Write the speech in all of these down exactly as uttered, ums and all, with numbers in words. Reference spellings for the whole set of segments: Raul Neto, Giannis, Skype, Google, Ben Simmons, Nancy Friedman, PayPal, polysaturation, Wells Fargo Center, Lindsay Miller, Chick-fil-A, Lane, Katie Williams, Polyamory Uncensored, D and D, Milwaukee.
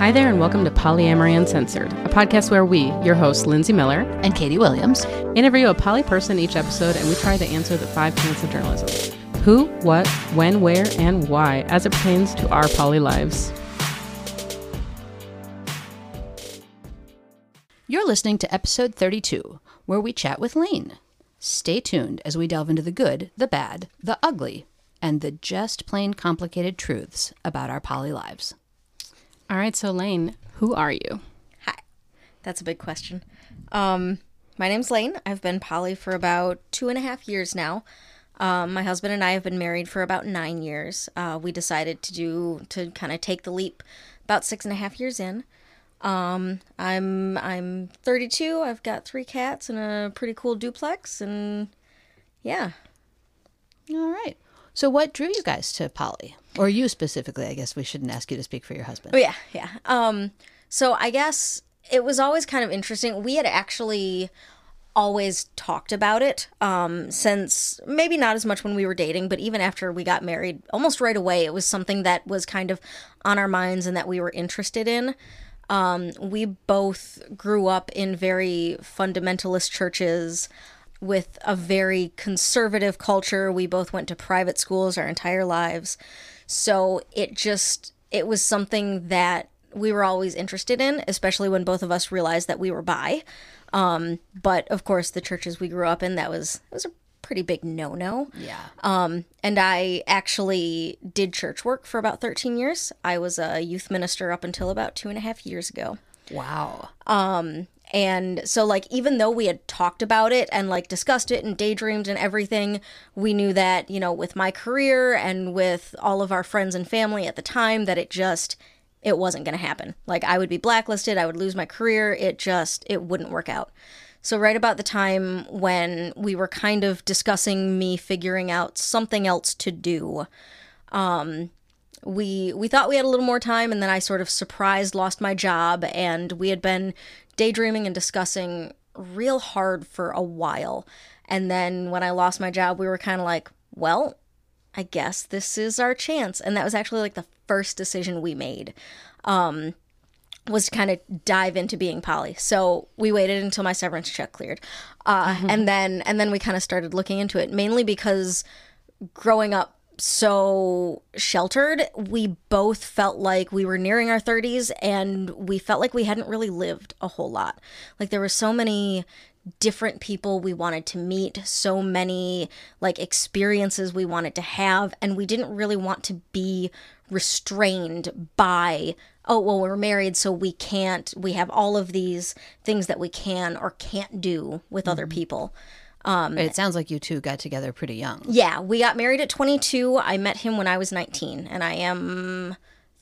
Hi there, and welcome to Polyamory Uncensored, a podcast where we, your hosts Lindsay Miller and Katie Williams, interview a poly person each episode, and we try to answer the five tenets of journalism: who, what, when, where, and why, as it pertains to our poly lives. You're listening to episode thirty-two, where we chat with Lane. Stay tuned as we delve into the good, the bad, the ugly, and the just plain complicated truths about our poly lives. All right, so Lane, who are you? Hi. That's a big question. Um, my name's Lane. I've been poly for about two and a half years now. Um, my husband and I have been married for about nine years. Uh, we decided to do to kind of take the leap about six and a half years in. Um, I'm I'm thirty-two. I've got three cats and a pretty cool duplex, and yeah. All right. So what drew you guys to poly? Or you specifically, I guess we shouldn't ask you to speak for your husband. Oh, yeah, yeah. Um, so I guess it was always kind of interesting. We had actually always talked about it um, since, maybe not as much when we were dating, but even after we got married, almost right away, it was something that was kind of on our minds and that we were interested in. Um, we both grew up in very fundamentalist churches with a very conservative culture. We both went to private schools our entire lives. So it just, it was something that we were always interested in, especially when both of us realized that we were bi. Um, but of course, the churches we grew up in, that was, it was a pretty big no-no. Yeah. Um, and I actually did church work for about thirteen years. I was a youth minister up until about two and a half years ago. Wow. Um, And so, like, even though we had talked about it and, like, discussed it and daydreamed and everything, we knew that, you know, with my career and with all of our friends and family at the time, that it just, it wasn't going to happen. Like, I would be blacklisted. I would lose my career. It just, it wouldn't work out. So right about the time when we were kind of discussing me figuring out something else to do, um... We we thought we had a little more time, and then I sort of surprised lost my job, and we had been daydreaming and discussing real hard for a while. And then when I lost my job, we were kind of like, well, I guess this is our chance. And that was actually like the first decision we made, um, was to kind of dive into being poly. So we waited until my severance check cleared. Uh, mm-hmm. and then and then we kind of started looking into it, mainly because growing up so sheltered, we both felt like we were nearing our thirties, and we felt like we hadn't really lived a whole lot. Like, there were so many different people we wanted to meet, so many, like, experiences we wanted to have, and we didn't really want to be restrained by, oh, well, we're married, so we can't, we have all of these things that we can or can't do with mm-hmm. other people. Um, it sounds like you two got together pretty young. Yeah, we got married at twenty-two. I met him when I was nineteen, and I am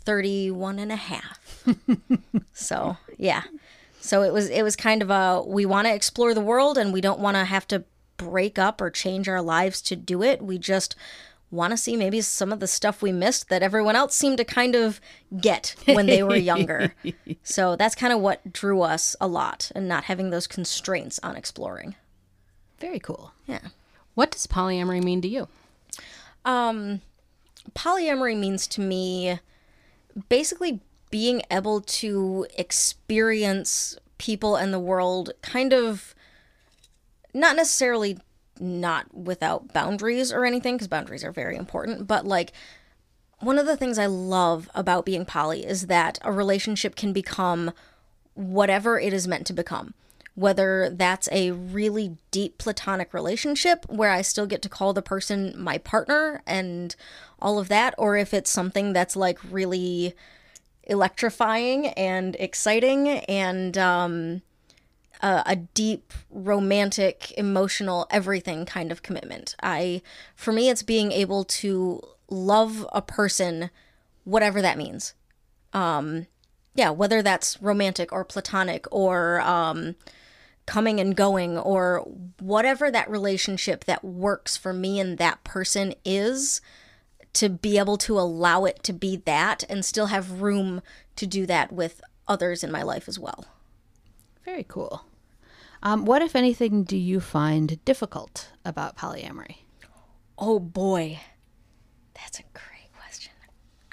thirty-one and a half. So, yeah. So it was it was kind of a, we want to explore the world, and we don't want to have to break up or change our lives to do it. We just want to see maybe some of the stuff we missed that everyone else seemed to kind of get when they were younger. So that's kind of what drew us a lot, and not having those constraints on exploring. Very cool. Yeah. What does polyamory mean to you? Um, polyamory means to me basically being able to experience people and the world kind of not necessarily not without boundaries or anything, because boundaries are very important, but like one of the things I love about being poly is that a relationship can become whatever it is meant to become. Whether that's a really deep platonic relationship where I still get to call the person my partner and all of that, or if it's something that's like really electrifying and exciting and um, a, a deep romantic, emotional, everything kind of commitment. I, for me, it's being able to love a person, whatever that means. Um, yeah, whether that's romantic or platonic or um, coming and going or whatever that relationship that works for me and that person is, to be able to allow it to be that and still have room to do that with others in my life as well. Very cool. Um, what, if anything, do you find difficult about polyamory? Oh boy, that's a great question.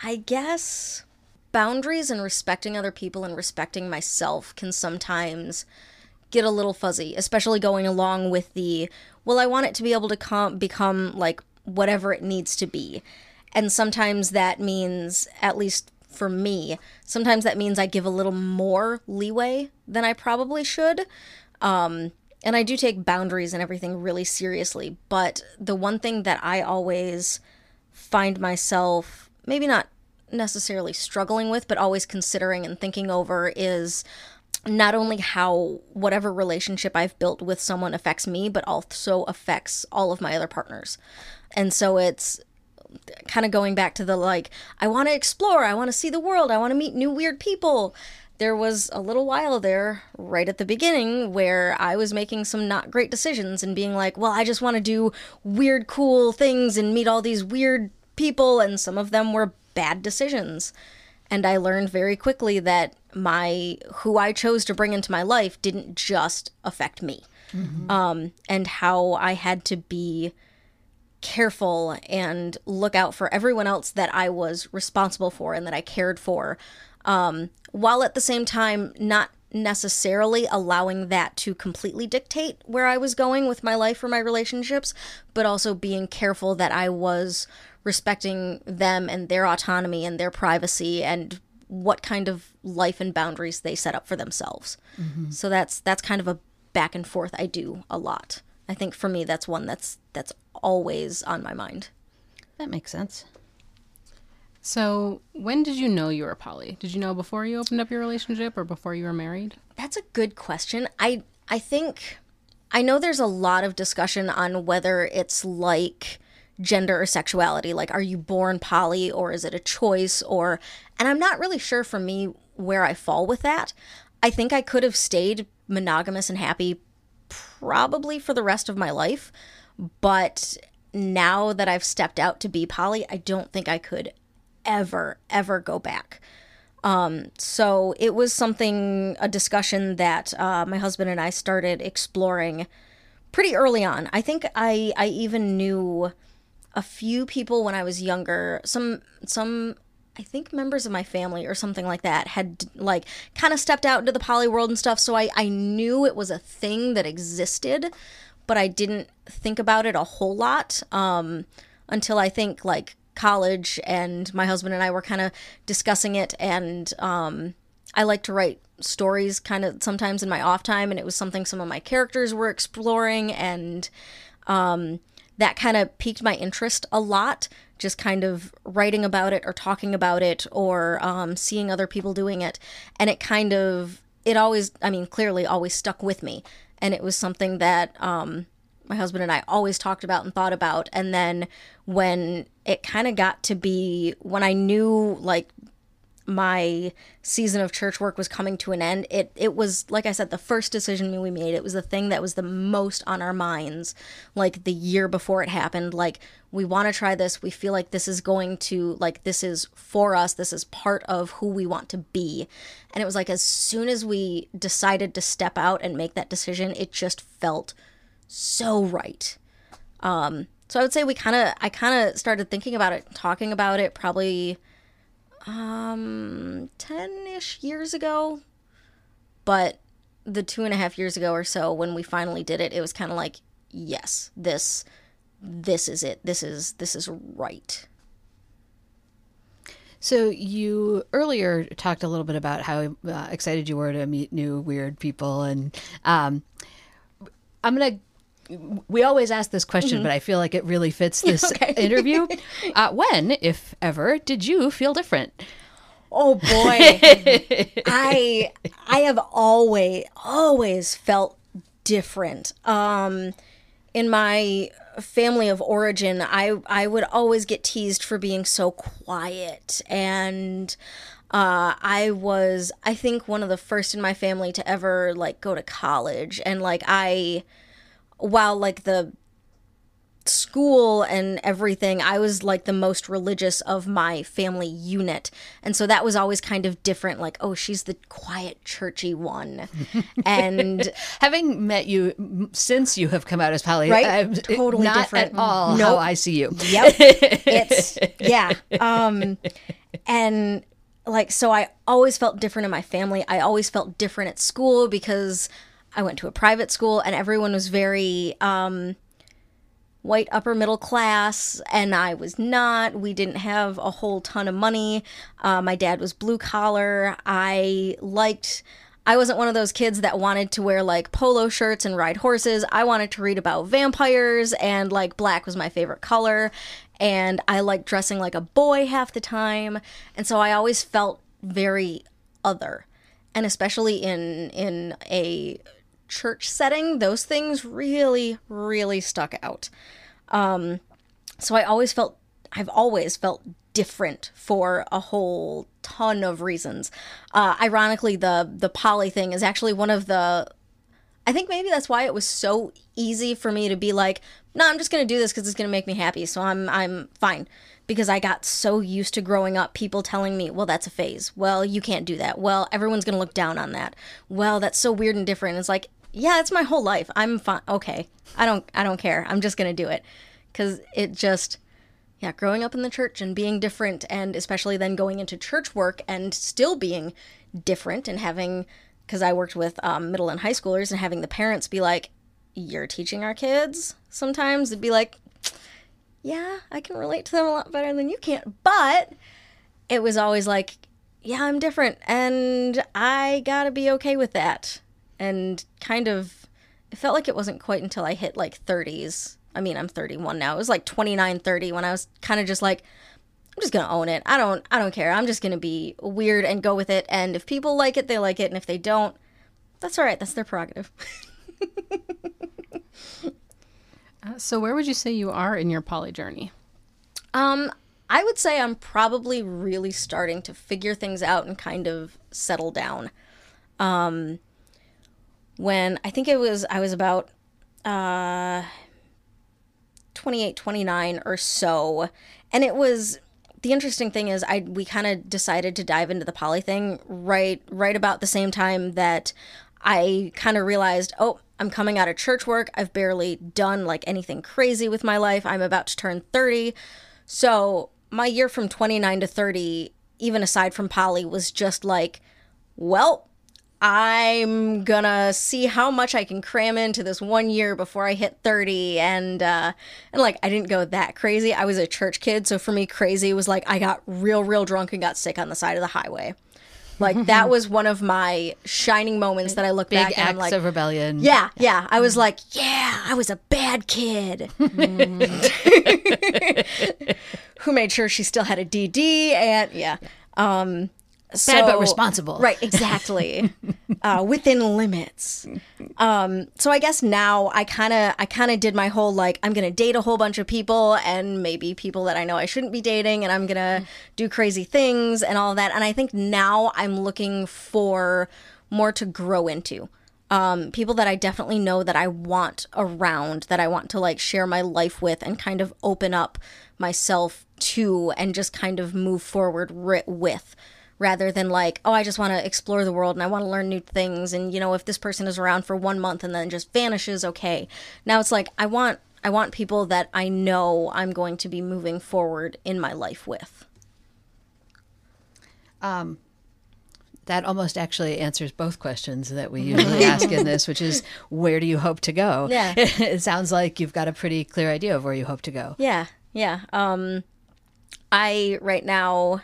I guess boundaries and respecting other people and respecting myself can sometimes get a little fuzzy, especially going along with the, well, I want it to be able to com- become like whatever it needs to be. And sometimes that means, at least for me, sometimes that means I give a little more leeway than I probably should. Um, and I do take boundaries and everything really seriously. But the one thing that I always find myself, maybe not necessarily struggling with, but always considering and thinking over is not only how whatever relationship I've built with someone affects me, but also affects all of my other partners. And so it's kind of going back to the, like, I want to explore, I want to see the world, I want to meet new weird people. There was a little while there right at the beginning where I was making some not great decisions and being like, well, I just want to do weird, cool things and meet all these weird people. And some of them were bad decisions. And I learned very quickly that my who I chose to bring into my life didn't just affect me. Mm-hmm. Um, and how I had to be careful and look out for everyone else that I was responsible for and that I cared for, um, while at the same time not necessarily allowing that to completely dictate where I was going with my life or my relationships, but also being careful that I was respecting them and their autonomy and their privacy and what kind of life and boundaries they set up for themselves. Mm-hmm. So that's that's kind of a back and forth I do a lot. I think for me, that's one that's that's always on my mind. That makes sense. So when did you know you were poly? Did you know before you opened up your relationship or before you were married? That's a good question. I I think, I know there's a lot of discussion on whether it's like gender or sexuality. Like, are you born poly or is it a choice? Or, and I'm not really sure for me where I fall with that. I think I could have stayed monogamous and happy probably for the rest of my life, but now that I've stepped out to be poly, I don't think I could ever, ever go back. Um, so it was something, a discussion that uh, my husband and I started exploring pretty early on. I think I, I even knew a few people when I was younger, some, some, I think members of my family or something like that had like kind of stepped out into the poly world and stuff. So I, I knew it was a thing that existed, but I didn't think about it a whole lot um, until I think like college, and my husband and I were kind of discussing it. And um, I like to write stories kind of sometimes in my off time. And it was something some of my characters were exploring. And um, that kind of piqued my interest a lot. Just kind of writing about it or talking about it or um, seeing other people doing it. And it kind of, it always, I mean, clearly always stuck with me. And it was something that um, my husband and I always talked about and thought about. And then when it kind of got to be, when I knew like my season of church work was coming to an end, it, it was, like I said, the first decision we made. It was the thing that was the most on our minds, like the year before it happened. Like, we want to try this. We feel like this is going to, like, this is for us. This is part of who we want to be. And it was like, as soon as we decided to step out and make that decision, it just felt so right. Um, so I would say we kind of, I kind of started thinking about it, talking about it probably Um, ten-ish years ago, but the two and a half years ago or so when we finally did it, it was kind of like, yes, this, this is it. This is, this is right. So you earlier talked a little bit about how uh, excited you were to meet new weird people. And, um, I'm going to, we always ask this question, mm-hmm. but I feel like it really fits this okay. interview. Uh, when, if ever, did you feel different? Oh, boy. I I have always, always felt different. Um, in my family of origin, I, I would always get teased for being so quiet. And uh, I was, I think, one of the first in my family to ever, like, go to college. And, like, I... while like the school and everything, I was like the most religious of my family unit. And so that was always kind of different. Like, oh, she's the quiet, churchy one. And having met you since you have come out as poly, right? I'm totally not different at all. Nope. How I see you. Yep. It's yeah. Um, and like, so I always felt different in my family. I always felt different at school because I went to a private school and everyone was very um, white upper middle class, and I was not. We didn't have a whole ton of money. Uh, my dad was blue collar. I liked... I wasn't one of those kids that wanted to wear, like, polo shirts and ride horses. I wanted to read about vampires, and, like, black was my favorite color, and I liked dressing like a boy half the time, and so I always felt very other, and especially in in a church setting, those things really, really stuck out. Um, so I always felt, I've always felt different for a whole ton of reasons. Uh, ironically, the the poly thing is actually one of the, I think maybe that's why it was so easy for me to be like, no, I'm just going to do this because it's going to make me happy, so I'm I'm fine. Because I got so used to growing up, people telling me, well, that's a phase. Well, you can't do that. Well, everyone's going to look down on that. Well, that's so weird and different. It's like, yeah, it's my whole life. I'm fine. Okay. I don't, I don't care. I'm just going to do it. Because it just... Yeah, growing up in the church and being different, and especially then going into church work and still being different and having, because I worked with um, middle and high schoolers, and having the parents be like, you're teaching our kids. Sometimes it'd be like, yeah, I can relate to them a lot better than you can. But it was always like, yeah, I'm different and I gotta be okay with that. And kind of, it felt like it wasn't quite until I hit like thirties. I mean, I'm thirty-one now. It was like twenty-nine, thirty when I was kind of just like, I'm just going to own it. I don't I don't care. I'm just going to be weird and go with it. And if people like it, they like it. And if they don't, that's all right. That's their prerogative. uh, so where would you say you are in your poly journey? Um, I would say I'm probably really starting to figure things out and kind of settle down. Um, when I think it was, I was about... Uh, twenty-eight, twenty-nine or so. And it was, the interesting thing is I we kind of decided to dive into the poly thing right right about the same time that I kind of realized, oh, I'm coming out of church work. I've barely done like anything crazy with my life. I'm about to turn thirty. So my year from twenty-nine to thirty, even aside from poly, was just like, well, I'm gonna see how much I can cram into this one year before I hit thirty. And, uh, and like, I didn't go that crazy. I was a church kid. So for me, crazy was like, I got real, real drunk and got sick on the side of the highway. Like, that was one of my shining moments that I look back at. Big acts and I'm like, of rebellion. Yeah, yeah. I was like, yeah, I was a bad kid. Who made sure she still had a D D and, yeah. Um, So, bad but responsible. Right, exactly. uh, within limits. Um, so I guess now I kind of I kind of did my whole, like, I'm going to date a whole bunch of people and maybe people that I know I shouldn't be dating, and I'm going to do crazy things and all that. And I think now I'm looking for more to grow into. Um, people that I definitely know that I want around, that I want to, like, share my life with and kind of open up myself to and just kind of move forward ri- with. Rather than like, oh, I just want to explore the world and I want to learn new things. And, you know, if this person is around for one month and then just vanishes, okay. Now it's like, I want I want people that I know I'm going to be moving forward in my life with. Um, that almost actually answers both questions that we usually ask in this, which is, where do you hope to go? Yeah. It sounds like you've got a pretty clear idea of where you hope to go. Yeah, yeah. Um, I, right now...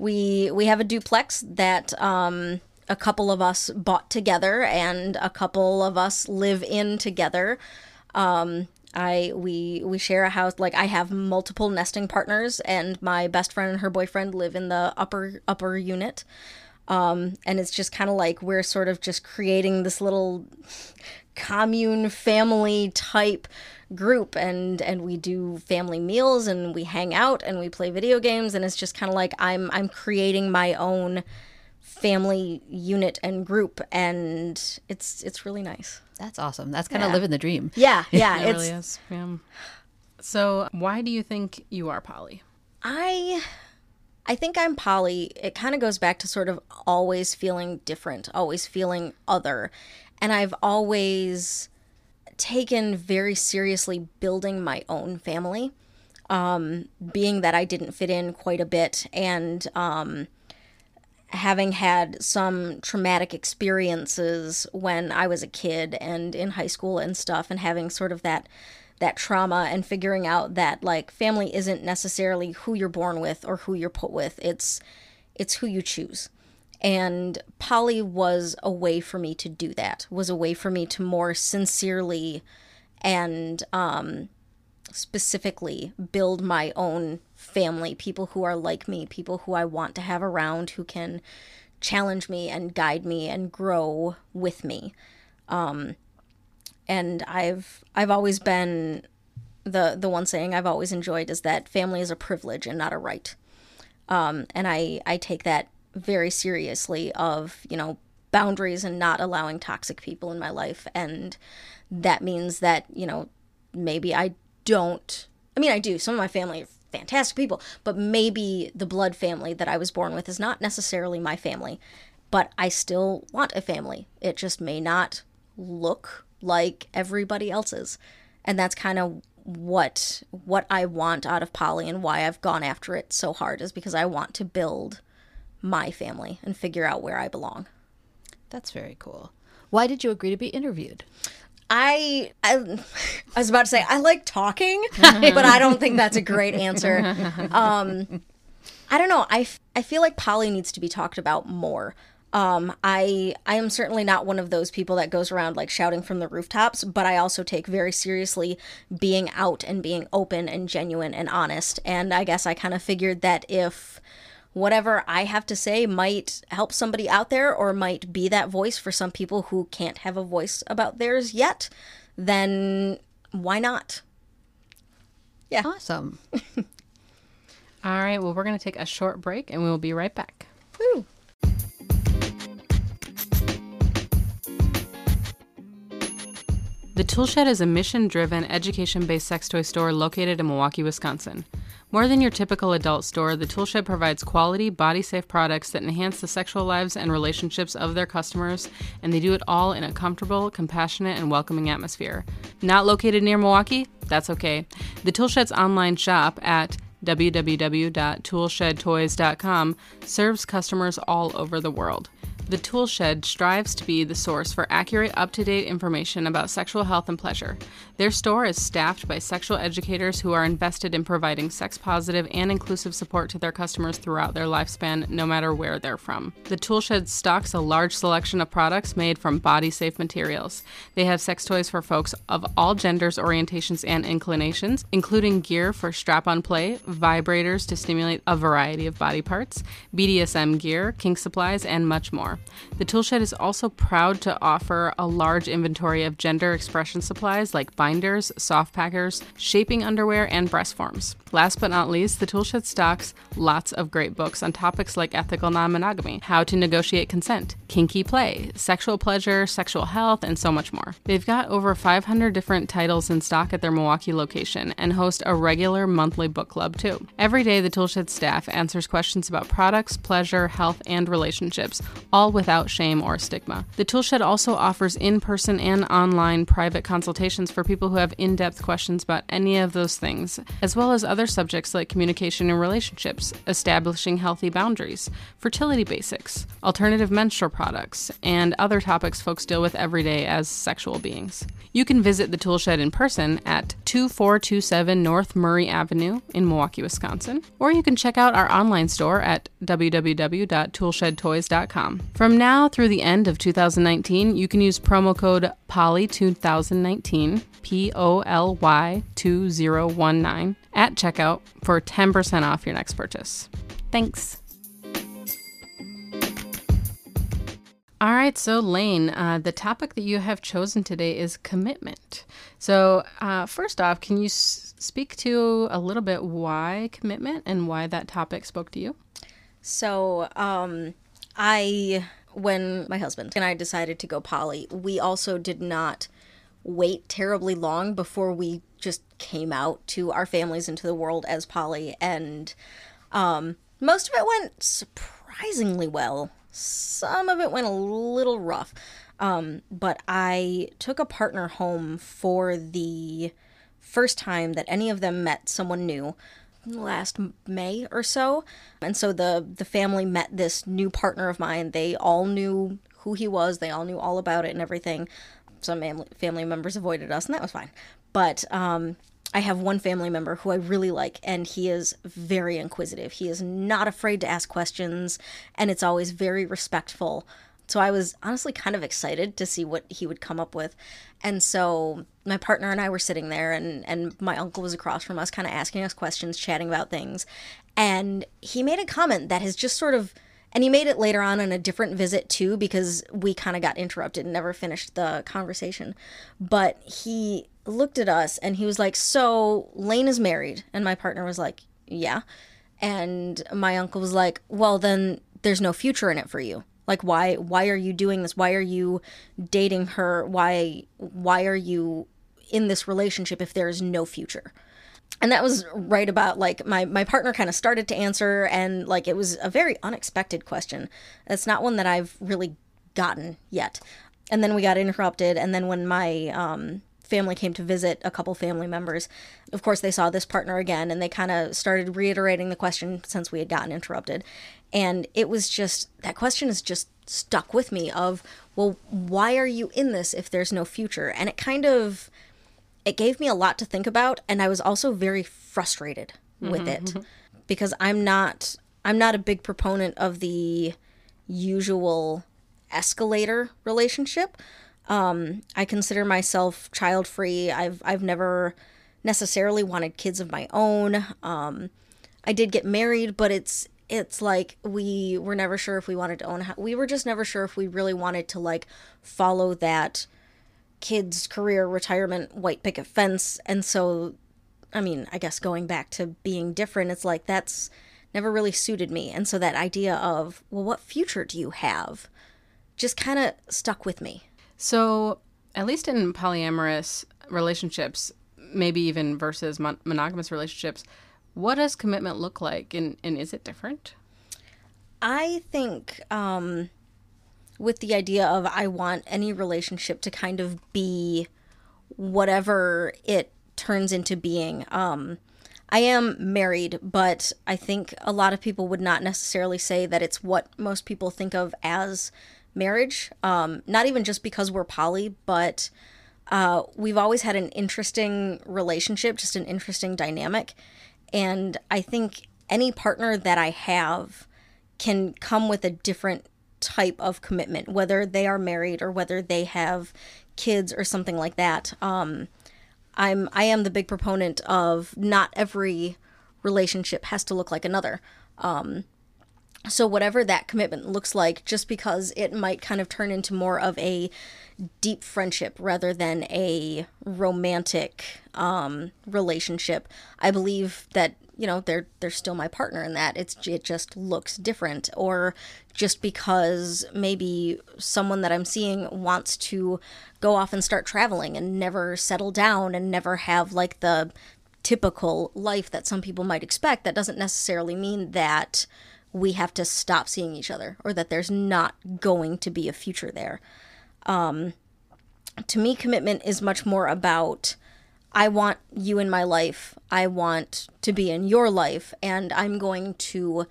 We we have a duplex that um, a couple of us bought together, and a couple of us live in together. Um, I we we share a house. Like, I have multiple nesting partners, and my best friend and her boyfriend live in the upper upper unit. Um, and it's just kind of like we're sort of just creating this little commune family type group, and and we do family meals and we hang out and we play video games, and it's just kind of like I'm I'm creating my own family unit and group, and it's it's really nice. That's awesome. That's kind of yeah. living the dream. Yeah, yeah, it really is. Yeah. So, why do you think you are poly? I I think I'm poly. It kind of goes back to sort of always feeling different, always feeling other. And I've always taken very seriously building my own family, um, being that I didn't fit in quite a bit. And um, having had some traumatic experiences when I was a kid and in high school and stuff, and having sort of that that trauma and figuring out that, like, family isn't necessarily who you're born with or who you're put with. It's it's who you choose. And poly was a way for me to do that, was a way for me to more sincerely and um, specifically build my own family, people who are like me, people who I want to have around, who can challenge me and guide me and grow with me. Um, and I've I've always been, the, the one saying I've always enjoyed is that family is a privilege and not a right. Um, and I, I take that very seriously, of, you know, boundaries and not allowing toxic people in my life. And that means that, you know, maybe I don't, I mean, I do, some of my family are fantastic people, but maybe the blood family that I was born with is not necessarily my family, but I still want a family. It just may not look like everybody else's. And that's kind of what, what I want out of poly, and why I've gone after it so hard, is because I want to build my family and figure out where I belong. That's very cool. Why did you agree to be interviewed? I I, I was about to say I like talking, but I don't think that's a great answer. Um, I don't know. I, I feel like poly needs to be talked about more. Um, I I am certainly not one of those people that goes around like shouting from the rooftops, but I also take very seriously being out and being open and genuine and honest. And I guess I kind of figured that if whatever I have to say might help somebody out there, or might be that voice for some people who can't have a voice about theirs yet, then why not? Yeah. Awesome. All right. Well, we're going to take a short break and we will be right back. Woo. The Tool Shed is a mission-driven, education-based sex toy store located in Milwaukee, Wisconsin. More than your typical adult store, the Tool Shed provides quality, body-safe products that enhance the sexual lives and relationships of their customers, and they do it all in a comfortable, compassionate, and welcoming atmosphere. Not located near Milwaukee? That's okay. The Tool Shed's online shop at w w w dot tool shed toys dot com serves customers all over the world. The Tool Shed strives to be the source for accurate, up-to-date information about sexual health and pleasure. Their store is staffed by sexual educators who are invested in providing sex-positive and inclusive support to their customers throughout their lifespan, no matter where they're from. The Tool Shed stocks a large selection of products made from body-safe materials. They have sex toys for folks of all genders, orientations, and inclinations, including gear for strap-on play, vibrators to stimulate a variety of body parts, B D S M gear, kink supplies, and much more. The Tool Shed is also proud to offer a large inventory of gender expression supplies like binders, soft packers, shaping underwear, and breast forms. Last but not least, the Tool Shed stocks lots of great books on topics like ethical non-monogamy, how to negotiate consent, kinky play, sexual pleasure, sexual health, and so much more. They've got over five hundred different titles in stock at their Milwaukee location and host a regular monthly book club too. Every day, the Tool Shed staff answers questions about products, pleasure, health, and relationships, all without shame or stigma. The Tool Shed also offers in-person and online private consultations for people who have in-depth questions about any of those things, as well as other subjects like communication and relationships, establishing healthy boundaries, fertility basics, alternative menstrual products, and other topics folks deal with every day as sexual beings. You can visit the Tool Shed in person at two four two seven North Murray Avenue in Milwaukee, Wisconsin, or you can check out our online store at w w w dot tool shed toys dot com. From now through the end of two thousand nineteen, you can use promo code P O L Y two thousand nineteen, P O L Y two thousand nineteen, at checkout for ten percent off your next purchase. Thanks. All right, so Lane, uh, the topic that you have chosen today is commitment. So uh, first off, can you s- speak to a little bit why commitment and why that topic spoke to you? So, um... I, when my husband and I decided to go poly, we also did not wait terribly long before we just came out to our families and to the world as poly. And um, most of it went surprisingly well. Some of it went a little rough. Um, but I took a partner home for the first time that any of them met someone new last May or so. And so the, the family met this new partner of mine. They all knew who he was. They all knew all about it and everything. Some family members avoided us, and that was fine. But um, I have one family member who I really like, and he is very inquisitive. He is not afraid to ask questions, and it's always very respectful. So I was honestly kind of excited to see what he would come up with. And so my partner and I were sitting there, and, and my uncle was across from us, kind of asking us questions, chatting about things. And he made a comment that has just sort of, and he made it later on in a different visit too, because we kind of got interrupted and never finished the conversation. But he looked at us and he was like, so Lane is married. And my partner was like, yeah. And my uncle was like, well, then there's no future in it for you. Like, why why are you doing this? Why are you dating her? Why why are you in this relationship if there is no future? And that was right about, like, my, my partner kind of started to answer, and, like, it was a very unexpected question. It's not one that I've really gotten yet. And then we got interrupted, and then when my um, family came to visit, a couple family members, of course, they saw this partner again, and they kind of started reiterating the question since we had gotten interrupted. And it was just, that question is just stuck with me of, well, why are you in this if there's no future? And it kind of, it gave me a lot to think about. And I was also very frustrated with mm-hmm, it mm-hmm. because I'm not, I'm not a big proponent of the usual escalator relationship. Um, I consider myself child-free. I've, I've never necessarily wanted kids of my own. Um, I did get married, but it's, It's like we were never sure if we wanted to own a house. We were just never sure if we really wanted to, like, follow that kids, career, retirement, white picket fence. And so, I mean, I guess going back to being different, it's like that's never really suited me. And so that idea of, well, what future do you have, just kind of stuck with me. So at least in polyamorous relationships, maybe even versus mon- monogamous relationships, what does commitment look like, and, and is it different? I think um, with the idea of I want any relationship to kind of be whatever it turns into being. Um, I am married, but I think a lot of people would not necessarily say that it's what most people think of as marriage. Um, not even just because we're poly, but uh, we've always had an interesting relationship, just an interesting dynamic. And I think any partner that I have can come with a different type of commitment, whether they are married or whether they have kids or something like that. Um, I'm I am the big proponent of not every relationship has to look like another. Um, so whatever that commitment looks like, just because it might kind of turn into more of a deep friendship rather than a romantic um, relationship. I believe that, you know, they're they're still my partner in that. It's it just looks different. Or just because maybe someone that I'm seeing wants to go off and start traveling and never settle down and never have, like, the typical life that some people might expect, that doesn't necessarily mean that we have to stop seeing each other or that there's not going to be a future there. Um, to me, commitment is much more about, I want you in my life, I want to be in your life, and I'm going to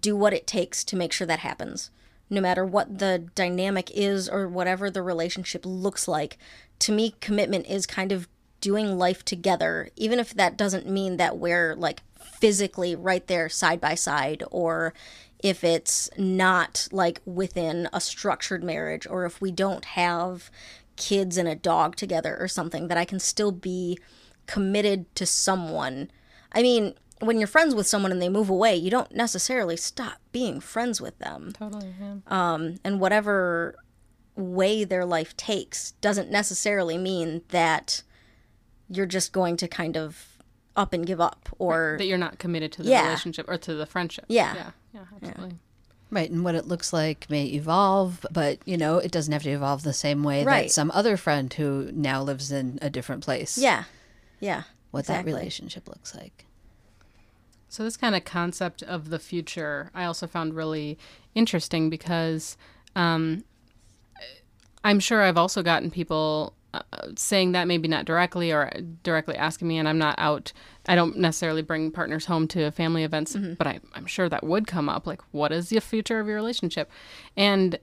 do what it takes to make sure that happens. No matter what the dynamic is or whatever the relationship looks like, to me, commitment is kind of doing life together, even if that doesn't mean that we're, like, physically right there side by side, or if it's not, like, within a structured marriage, or if we don't have kids and a dog together or something, that I can still be committed to someone. I mean, when you're friends with someone and they move away, you don't necessarily stop being friends with them. Totally, yeah. Um, and whatever way their life takes doesn't necessarily mean that you're just going to kind of up and give up, or that you're not committed to the yeah. relationship or to the friendship. Yeah. Yeah. Yeah, absolutely. Right. And what it looks like may evolve, but, you know, it doesn't have to evolve the same way right. that some other friend who now lives in a different place. Yeah. Yeah. What exactly. that relationship looks like. So this kind of concept of the future, I also found really interesting, because um, I'm sure I've also gotten people Uh, saying that, maybe not directly or directly asking me, and I'm not out I don't necessarily bring partners home to family events, mm-hmm. but I, I'm sure that would come up. Like, what is the future of your relationship? And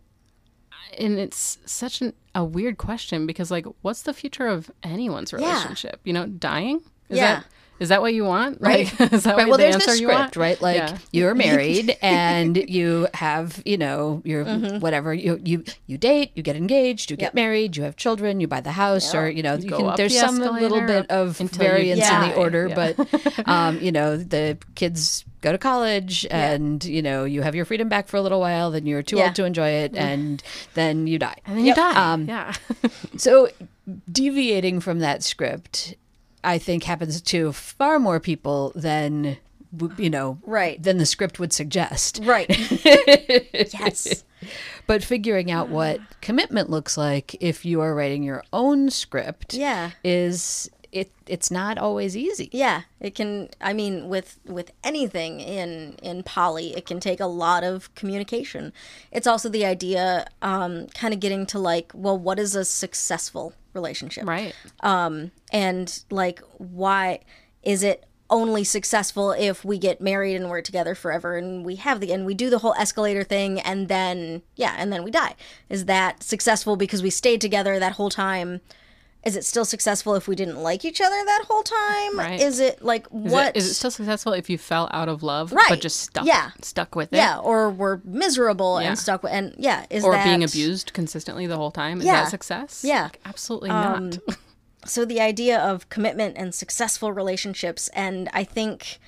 and it's such an, a weird question because, like, what's the future of anyone's relationship? Yeah. You know, dying? Is yeah. that, is that what you want? Right. Like, is that right. what well, the answer script, you want? Right. Like yeah. you're married and you have, you know, your mm-hmm. whatever you, you, you date, you get engaged, you yep. get married, you have children, you buy the house yeah. or, you know, you you can, there's the some little bit of variance yeah. in the order, yeah. but, um, you know, the kids go to college yeah. and, you know, you have your freedom back for a little while, then you're too yeah. old to enjoy it. Mm-hmm. And then you die. And then yep. you die. Um, yeah. So deviating from that script, I think happens to far more people than, you know, right. than the script would suggest. Right. Yes. But figuring out what commitment looks like if you are writing your own script yeah. is, it it's not always easy. Yeah. It can, I mean, with with anything in, in poly, it can take a lot of communication. It's also the idea um, kind of getting to like, well, what is a successful relationship, right? Um and like, why is it only successful if we get married and we're together forever and we have the and we do the whole escalator thing and then yeah and then we die? Is that successful because we stayed together that whole time? Is it still successful if we didn't like each other that whole time? Right. Is it like what? Is it, is it still successful if you fell out of love, right. but just stuck, yeah. stuck with it? Yeah, or were miserable yeah. and stuck with, and yeah, is or that... being abused consistently the whole time? Is yeah. that success? Yeah, like, absolutely um, not. So the idea of commitment and successful relationships, and I think,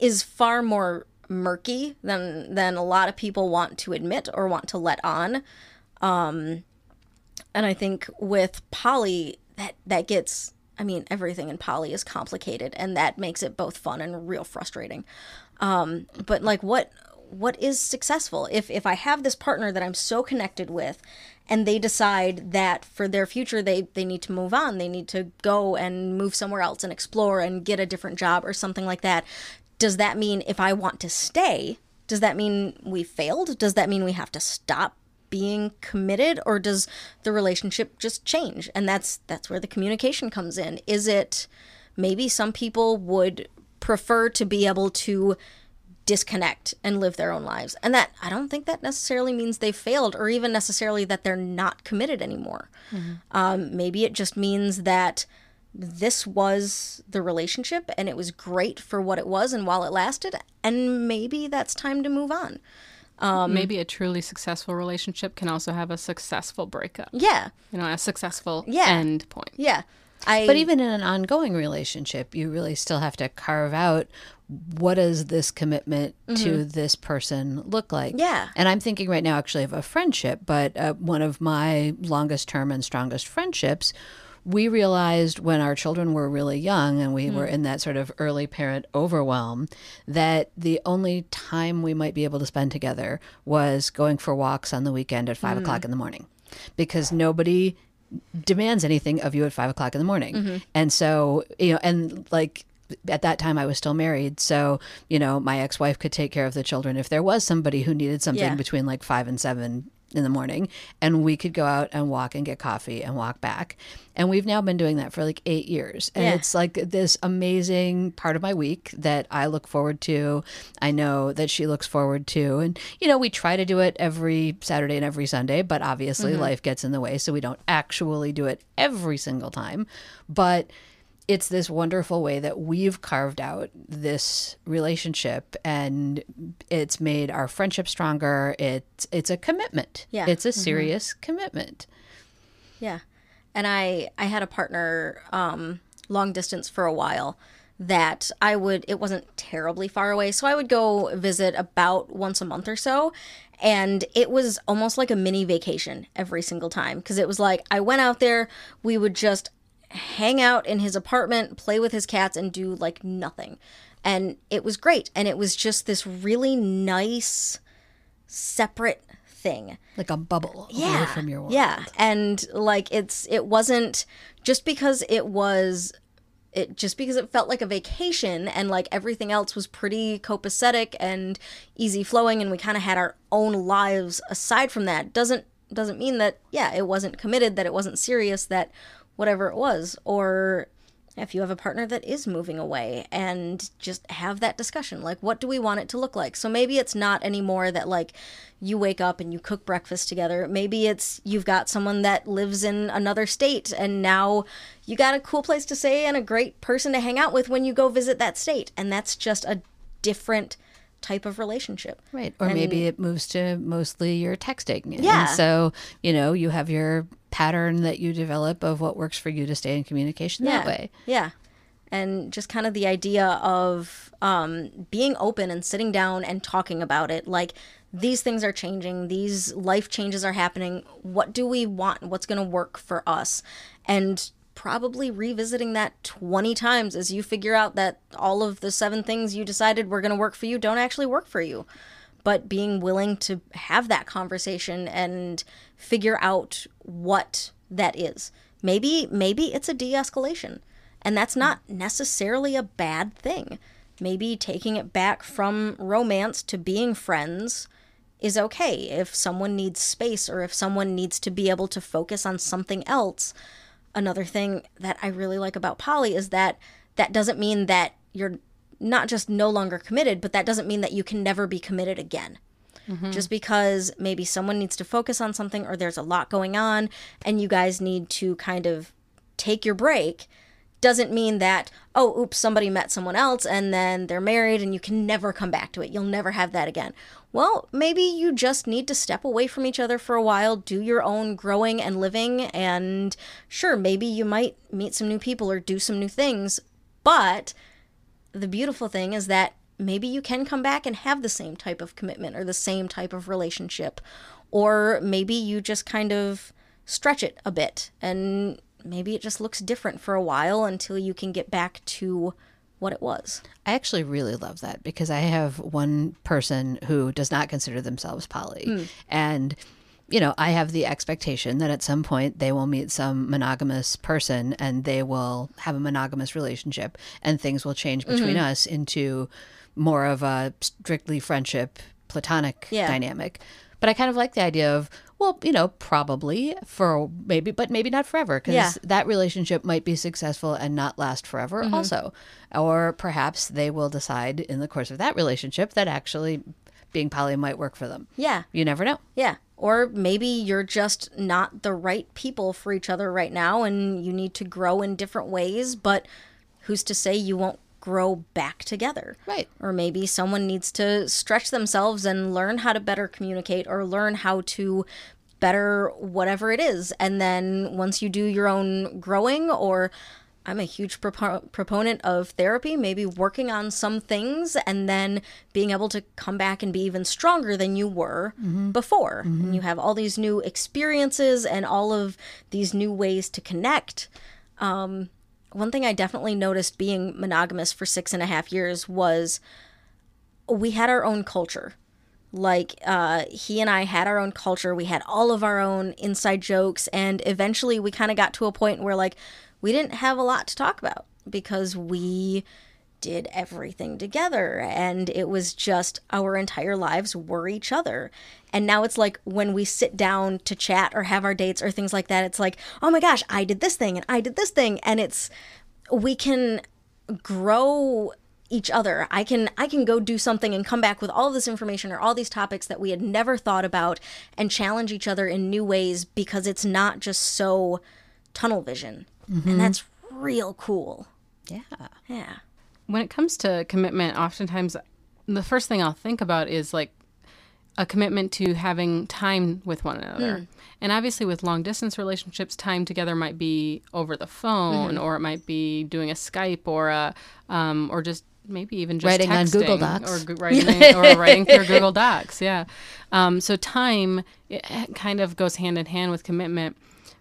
is far more murky than than a lot of people want to admit or want to let on. Um, and I think with poly. That that gets, I mean, everything in poly is complicated, and that makes it both fun and real frustrating. Um, but like, what what is successful? If if I have this partner that I'm so connected with, and they decide that for their future they, they need to move on, they need to go and move somewhere else and explore and get a different job or something like that, does that mean if I want to stay, does that mean we failed? Does that mean we have to stop being committed, or does the relationship just change? And that's that's where the communication comes in. Is it maybe some people would prefer to be able to disconnect and live their own lives, and that I don't think that necessarily means they failed, or even necessarily that they're not committed anymore. Mm-hmm. Um, maybe it just means that this was the relationship and it was great for what it was and while it lasted, and maybe that's time to move on. Um, Maybe a truly successful relationship can also have a successful breakup. Yeah. You know, a successful yeah. end point. Yeah. I, but even in an ongoing relationship, you really still have to carve out what does this commitment mm-hmm. to this person look like? Yeah. And I'm thinking right now actually of a friendship, but uh, one of my longest term and strongest friendships, we realized when our children were really young and we mm. were in that sort of early parent overwhelm that the only time we might be able to spend together was going for walks on the weekend at five mm. o'clock in the morning, because nobody demands anything of you at five o'clock in the morning. Mm-hmm. And so, you know, and like at that time I was still married. So, you know, my ex-wife could take care of the children if there was somebody who needed something yeah. between like five and seven in the morning, and we could go out and walk and get coffee and walk back. And we've now been doing that for like eight years. And yeah. it's like this amazing part of my week that I look forward to. I know that she looks forward to. And, you know, we try to do it every Saturday and every Sunday, but obviously mm-hmm. life gets in the way. So we don't actually do it every single time. But it's this wonderful way that we've carved out this relationship, and it's made our friendship stronger. It's it's a commitment. Yeah. It's a serious mm-hmm. commitment. Yeah. And I, I had a partner um, long distance for a while that I would, it wasn't terribly far away, so I would go visit about once a month or so. And it was almost like a mini vacation every single time, because it was like I went out there, we would just hang out in his apartment, play with his cats, and do like nothing. And it was great. And it was just this really nice, separate thing. Like a bubble yeah. away from your world. Yeah. And like it's it wasn't just because it was it just because it felt like a vacation, and like everything else was pretty copacetic and easy flowing, and we kind of had our own lives aside from that. Doesn't doesn't mean that yeah, it wasn't committed, that it wasn't serious, that whatever it was, or if you have a partner that is moving away, and just have that discussion. Like, what do we want it to look like? So maybe it's not anymore that, like, you wake up and you cook breakfast together. Maybe it's you've got someone that lives in another state, and now you got a cool place to stay and a great person to hang out with when you go visit that state. And that's just a different type of relationship. Right. Or and, maybe it moves to mostly your texting. Yeah. And so, you know, you have your pattern that you develop of what works for you to stay in communication yeah. that way. Yeah. And just kind of the idea of um, being open and sitting down and talking about it. Like, these things are changing. These life changes are happening. What do we want? What's going to work for us? And probably revisiting that twenty times as you figure out that all of the seven things you decided were going to work for you don't actually work for you. But being willing to have that conversation and figure out what that is. Maybe maybe it's a de-escalation, and that's not necessarily a bad thing. Maybe taking it back from romance to being friends is okay if someone needs space, or if someone needs to be able to focus on something else. Another thing that I really like about poly is that that doesn't mean that you're not just no longer committed, but that doesn't mean that you can never be committed again. Mm-hmm. Just because maybe someone needs to focus on something, or there's a lot going on and you guys need to kind of take your break, doesn't mean that, oh, oops, somebody met someone else and then they're married and you can never come back to it. You'll never have that again. Well, maybe you just need to step away from each other for a while, do your own growing and living, and sure, maybe you might meet some new people or do some new things, but the beautiful thing is that maybe you can come back and have the same type of commitment or the same type of relationship, or maybe you just kind of stretch it a bit, and maybe it just looks different for a while until you can get back to what it was. I actually really love that, because I have one person who does not consider themselves poly. Mm. And, you know, I have the expectation that at some point they will meet some monogamous person and they will have a monogamous relationship, and things will change between mm-hmm. us into more of a strictly friendship, platonic yeah. dynamic. But I kind of like the idea of, well, you know, probably for maybe, but maybe not forever, because yeah. that relationship might be successful and not last forever mm-hmm. also. Or perhaps they will decide in the course of that relationship that actually being poly might work for them. Yeah. You never know. Yeah. Or maybe you're just not the right people for each other right now and you need to grow in different ways, but who's to say you won't grow back together. Right. Or maybe someone needs to stretch themselves and learn how to better communicate, or learn how to better whatever it is. And then once you do your own growing, or I'm a huge propo- proponent of therapy, maybe working on some things and then being able to come back and be even stronger than you were mm-hmm. before. Mm-hmm. And you have all these new experiences and all of these new ways to connect. Um One thing I definitely noticed being monogamous for six and a half years was we had our own culture. Like, uh, he and I had our own culture. We had all of our own inside jokes. And eventually we kind of got to a point where, like, we didn't have a lot to talk about because we did everything together. And it was just our entire lives were each other. And now it's like when we sit down to chat or have our dates or things like that, it's like, oh my gosh, I did this thing and I did this thing. And it's, we can grow each other. I can, I can go do something and come back with all this information or all these topics that we had never thought about, and challenge each other in new ways, because it's not just so tunnel vision. Mm-hmm. And that's real cool. Yeah. Yeah. When it comes to commitment, oftentimes the first thing I'll think about is like a commitment to having time with one another. Mm. And obviously with long distance relationships, time together might be over the phone mm. or it might be doing a Skype or a, um, or just maybe even just writing texting on Google Docs. Or, go- writing, or writing through Google Docs, yeah. Um, so time it kind of goes hand in hand with commitment.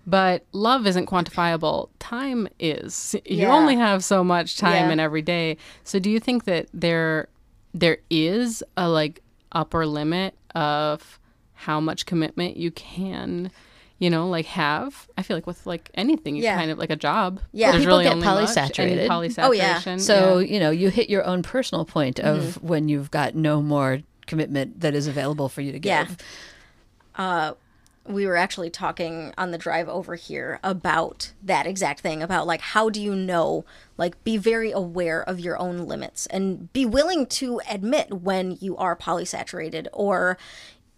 But love isn't quantifiable. Time is. You yeah. only have so much time yeah. in every day. So do you think that there there is a like upper limit of how much commitment you can, you know, like have? I feel like with like anything, you yeah. kind of like a job. Yeah, people really get polysaturated. polysaturation. Oh yeah. So yeah. you know, you hit your own personal point of mm-hmm. when you've got no more commitment that is available for you to give. Yeah. Uh, we were actually talking on the drive over here about that exact thing, about like, how do you know, like, be very aware of your own limits and be willing to admit when you are polysaturated, or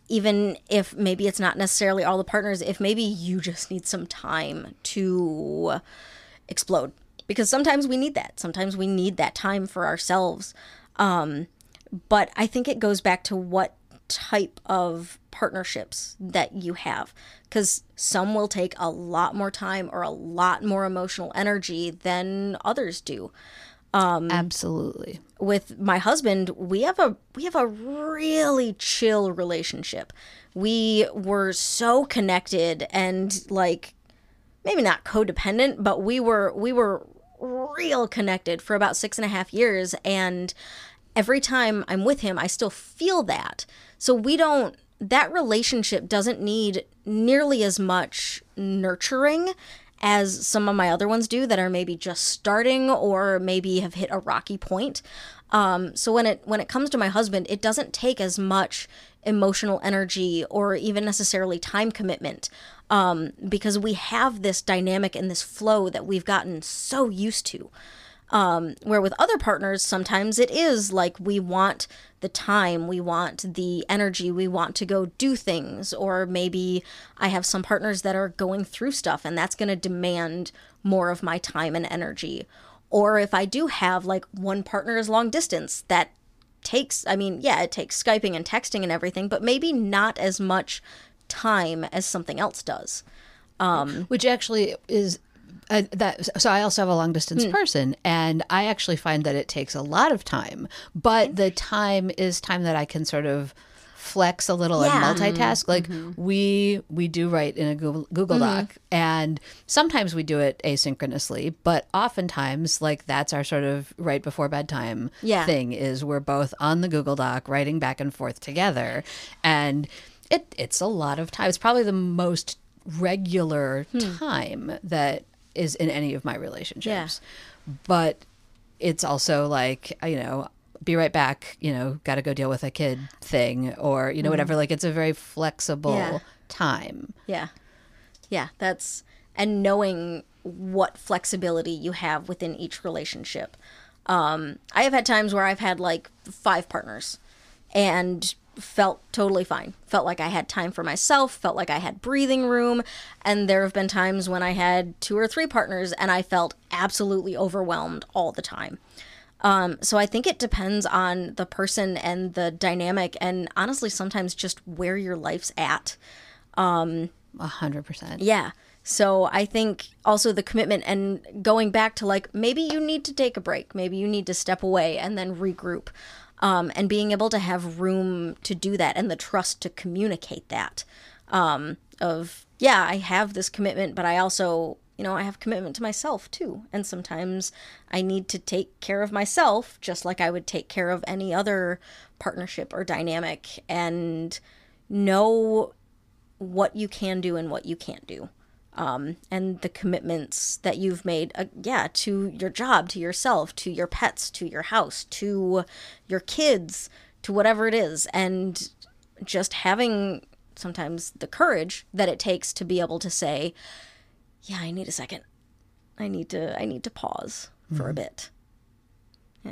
even if maybe it's not necessarily all the partners, if maybe you just need some time to explode, because sometimes we need that. Sometimes we need that time for ourselves. Um, but I think it goes back to what type of partnerships that you have, because some will take a lot more time or a lot more emotional energy than others do. Um, Absolutely. With my husband, we have a we have a really chill relationship. We were so connected and, like, maybe not codependent, but we were we were real connected for about six and a half years. And every time I'm with him, I still feel that. So we don't, that relationship doesn't need nearly as much nurturing as some of my other ones do that are maybe just starting or maybe have hit a rocky point. Um, so when it when it comes to my husband, it doesn't take as much emotional energy or even necessarily time commitment, um, because we have this dynamic and this flow that we've gotten so used to. Um, where with other partners, sometimes it is like we want the time, we want the energy, we want to go do things, or maybe I have some partners that are going through stuff and that's going to demand more of my time and energy. Or if I do have, like, one partner is long distance, that takes, I mean, yeah, it takes Skyping and texting and everything, but maybe not as much time as something else does. Um, Which actually is... Uh, that, so I also have a long distance mm. person, and I actually find that it takes a lot of time, but the time is time that I can sort of flex a little yeah. and multitask. Like mm-hmm. we we do write in a Google, Google mm-hmm. Doc, and sometimes we do it asynchronously, but oftentimes, like, that's our sort of right before bedtime yeah. thing, is we're both on the Google Doc writing back and forth together, and it it's a lot of time. It's probably the most regular mm. time that is in any of my relationships. Yeah. But it's also like, you know, be right back, you know, got to go deal with a kid thing, or, you know, mm-hmm. whatever. Like, it's a very flexible yeah. time. Yeah. Yeah. That's, and knowing what flexibility you have within each relationship. Um, I have had times where I've had like five partners and felt totally fine. Felt like I had time for myself, felt like I had breathing room. And there have been times when I had two or three partners and I felt absolutely overwhelmed all the time. Um, so I think it depends on the person and the dynamic, and honestly, sometimes just where your life's at. Um, one hundred percent. Yeah. So I think also the commitment and going back to, like, maybe you need to take a break. Maybe you need to step away and then regroup. Um, and being able to have room to do that and the trust to communicate that, um, of, yeah, I have this commitment, but I also, you know, I have commitment to myself too. And sometimes I need to take care of myself just like I would take care of any other partnership or dynamic, and know what you can do and what you can't do. Um, and the commitments that you've made, uh, yeah, to your job, to yourself, to your pets, to your house, to your kids, to whatever it is. And just having sometimes the courage that it takes to be able to say, yeah, I need a second. I need to, I need to pause mm-hmm. for a bit. Yeah.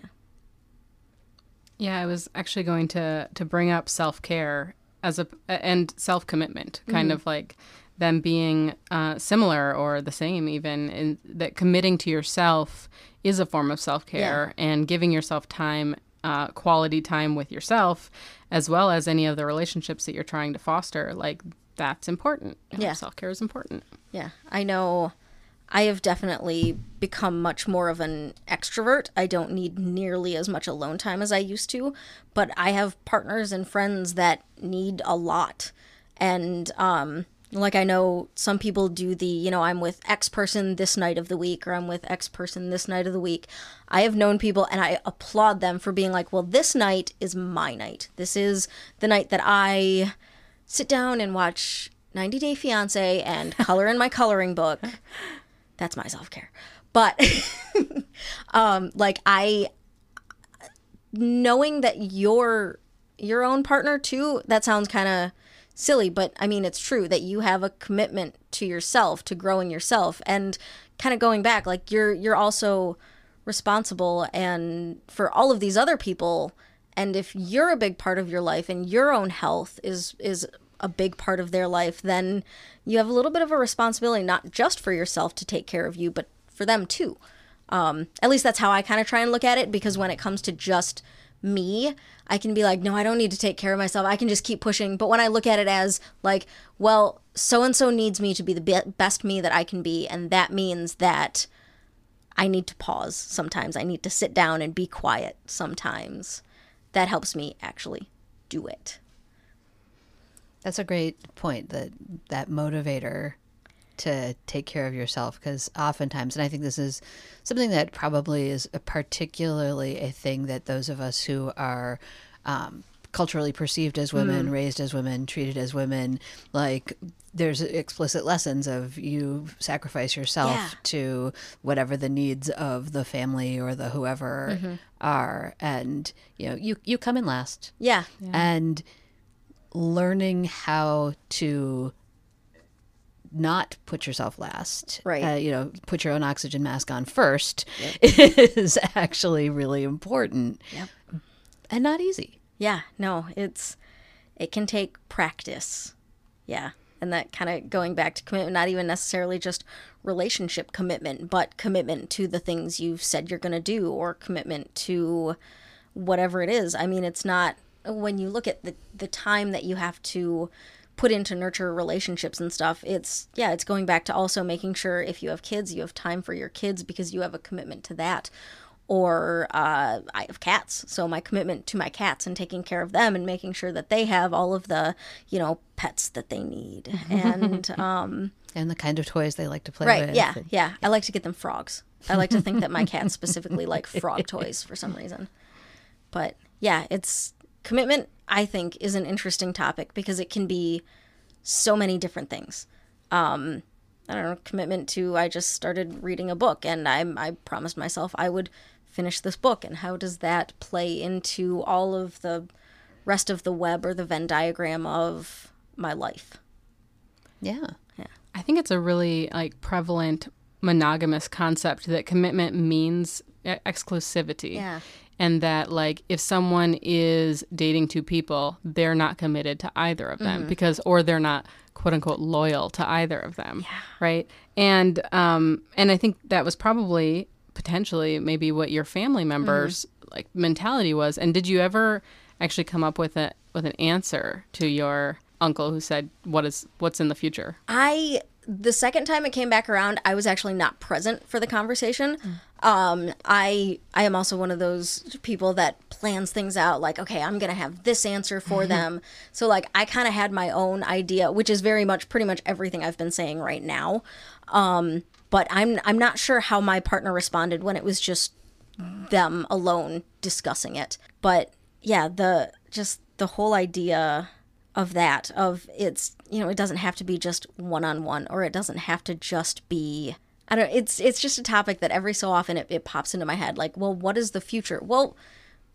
Yeah. I was actually going to, to bring up self-care as a, and self-commitment, kind mm-hmm. of like, them being uh, similar or the same even, in that committing to yourself is a form of self-care yeah. and giving yourself time, uh, quality time with yourself, as well as any of the relationships that you're trying to foster. Like, that's important. Yeah. Self-care is important. Yeah. I know I have definitely become much more of an extrovert. I don't need nearly as much alone time as I used to, but I have partners and friends that need a lot. And, um... like, I know some people do the, you know, I'm with X person this night of the week, or I'm with X person this night of the week. I have known people, and I applaud them for being like, well, this night is my night. This is the night that I sit down and watch ninety day fiancé and color in my coloring book. That's my self-care. But, um, like, I, knowing that you're your own partner, too, that sounds kind of silly, but I mean, it's true that you have a commitment to yourself, to growing yourself, and kind of going back, like you're you're also responsible and for all of these other people. And if you're a big part of your life and your own health is is a big part of their life, then you have a little bit of a responsibility, not just for yourself to take care of you, but for them too. Um, at least that's how I kind of try and look at it, because when it comes to just me, I can be like, no, I don't need to take care of myself. I can just keep pushing. But when I look at it as like, well, so-and-so needs me to be the be- best me that I can be. And that means that I need to pause sometimes. I need to sit down and be quiet sometimes. That helps me actually do it. That's a great point, that that motivator to take care of yourself, because oftentimes, and I think this is something that probably is a particularly a thing that those of us who are um, culturally perceived as women, mm. raised as women, treated as women, like there's explicit lessons of you sacrifice yourself yeah. to whatever the needs of the family or the whoever mm-hmm. are, and you know you you come in last. Yeah, yeah. And learning how to not put yourself last, right? Uh, you know, put your own oxygen mask on first yep. is actually really important, yep. and not easy. Yeah, no, it's it can take practice. Yeah, and that kind of going back to commitment, not even necessarily just relationship commitment, but commitment to the things you've said you're going to do, or commitment to whatever it is. I mean, it's not. When you look at the, the time that you have to put into nurture relationships and stuff, it's, yeah, it's going back to also making sure if you have kids, you have time for your kids because you have a commitment to that. Or uh, I have cats, so my commitment to my cats and taking care of them and making sure that they have all of the, you know, pets that they need. And um, and the kind of toys they like to play right, with. Right, yeah, and, yeah, yeah. I like to get them frogs. I like to think that my cats specifically like frog toys for some reason. But, yeah, it's... Commitment, I think, is an interesting topic because it can be so many different things. Um, I don't know, commitment to, I just started reading a book and I, I promised myself I would finish this book. And how does that play into all of the rest of the web or the Venn diagram of my life? Yeah. Yeah. I think it's a really like prevalent monogamous concept that commitment means exclusivity. Yeah. And that, like, if someone is dating two people, they're not committed to either of them mm-hmm. because, or they're not, quote unquote, loyal to either of them, yeah. right? And um, and I think that was probably potentially maybe what your family members' mm-hmm. like mentality was. And did you ever actually come up with a with an answer to your uncle who said, "What is what's in the future?" I. The second time it came back around, I was actually not present for the conversation. Mm. Um, I I am also one of those people that plans things out like, okay, I'm going to have this answer for mm-hmm. them. So, like, I kind of had my own idea, which is very much pretty much everything I've been saying right now. Um, but I'm I'm not sure how my partner responded when it was just them alone discussing it. But, yeah, the just the whole idea of that, of it's, you know, it doesn't have to be just one-on-one, or it doesn't have to just be, I don't know, it's it's just a topic that every so often it, it pops into my head, like, well, what is the future? Well,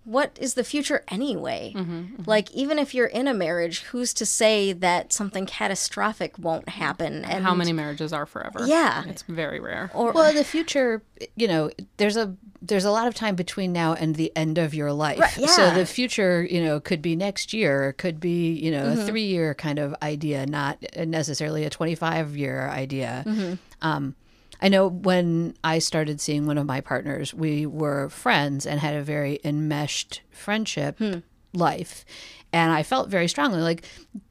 what is the future anyway? Mm-hmm, mm-hmm. Like, even if you're in a marriage, who's to say that something catastrophic won't happen? And how many marriages are forever? Yeah. It's very rare. Or, well, the future, you know, there's a there's a lot of time between now and the end of your life. Right, yeah. So the future, you know, could be next year, could be, you know, mm-hmm. a three-year kind of idea, not necessarily a twenty-five-year idea. Mm-hmm. Um I know when I started seeing one of my partners, we were friends and had a very enmeshed friendship hmm. life. And I felt very strongly like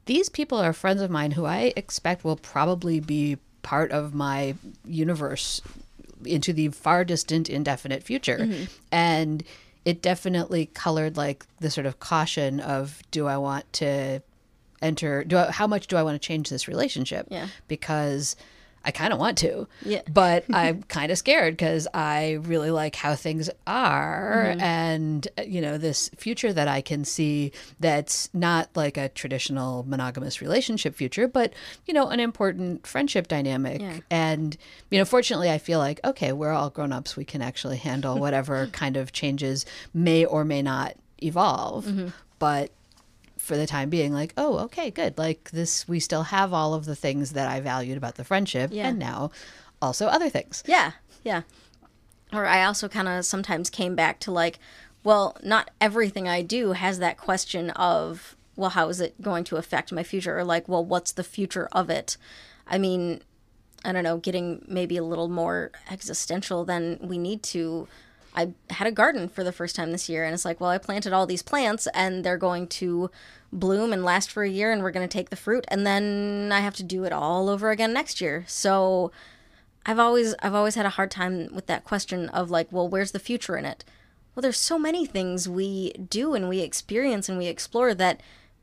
these people are friends of mine who I expect will probably be part of my universe into the far distant, indefinite future. Mm-hmm. And it definitely colored like the sort of caution of, do I want to enter, do I, how much do I want to change this relationship? Yeah. Because I kind of want to, yeah. but I'm kind of scared because I really like how things are. Mm-hmm. And, you know, this future that I can see that's not like a traditional monogamous relationship future, but, you know, an important friendship dynamic. Yeah. And, you know, fortunately, I feel like, okay, we're all grown-ups. We can actually handle whatever kind of changes may or may not evolve. Mm-hmm. But for the time being, like, oh, okay, good. Like this, we still have all of the things that I valued about the friendship, yeah. and now also other things. Yeah, yeah. Or I also kind of sometimes came back to like, well, not everything I do has that question of, well, how is it going to affect my future? Or like, well, what's the future of it? I mean, I don't know, getting maybe a little more existential than we need to. I had a garden for the first time this year, and it's like, well, I planted all these plants, and they're going to bloom and last for a year, and we're going to take the fruit, and then I have to do it all over again next year. So I've always I've always had a hard time with that question of like, well, where's the future in it? Well, there's so many things we do and we experience and we explore that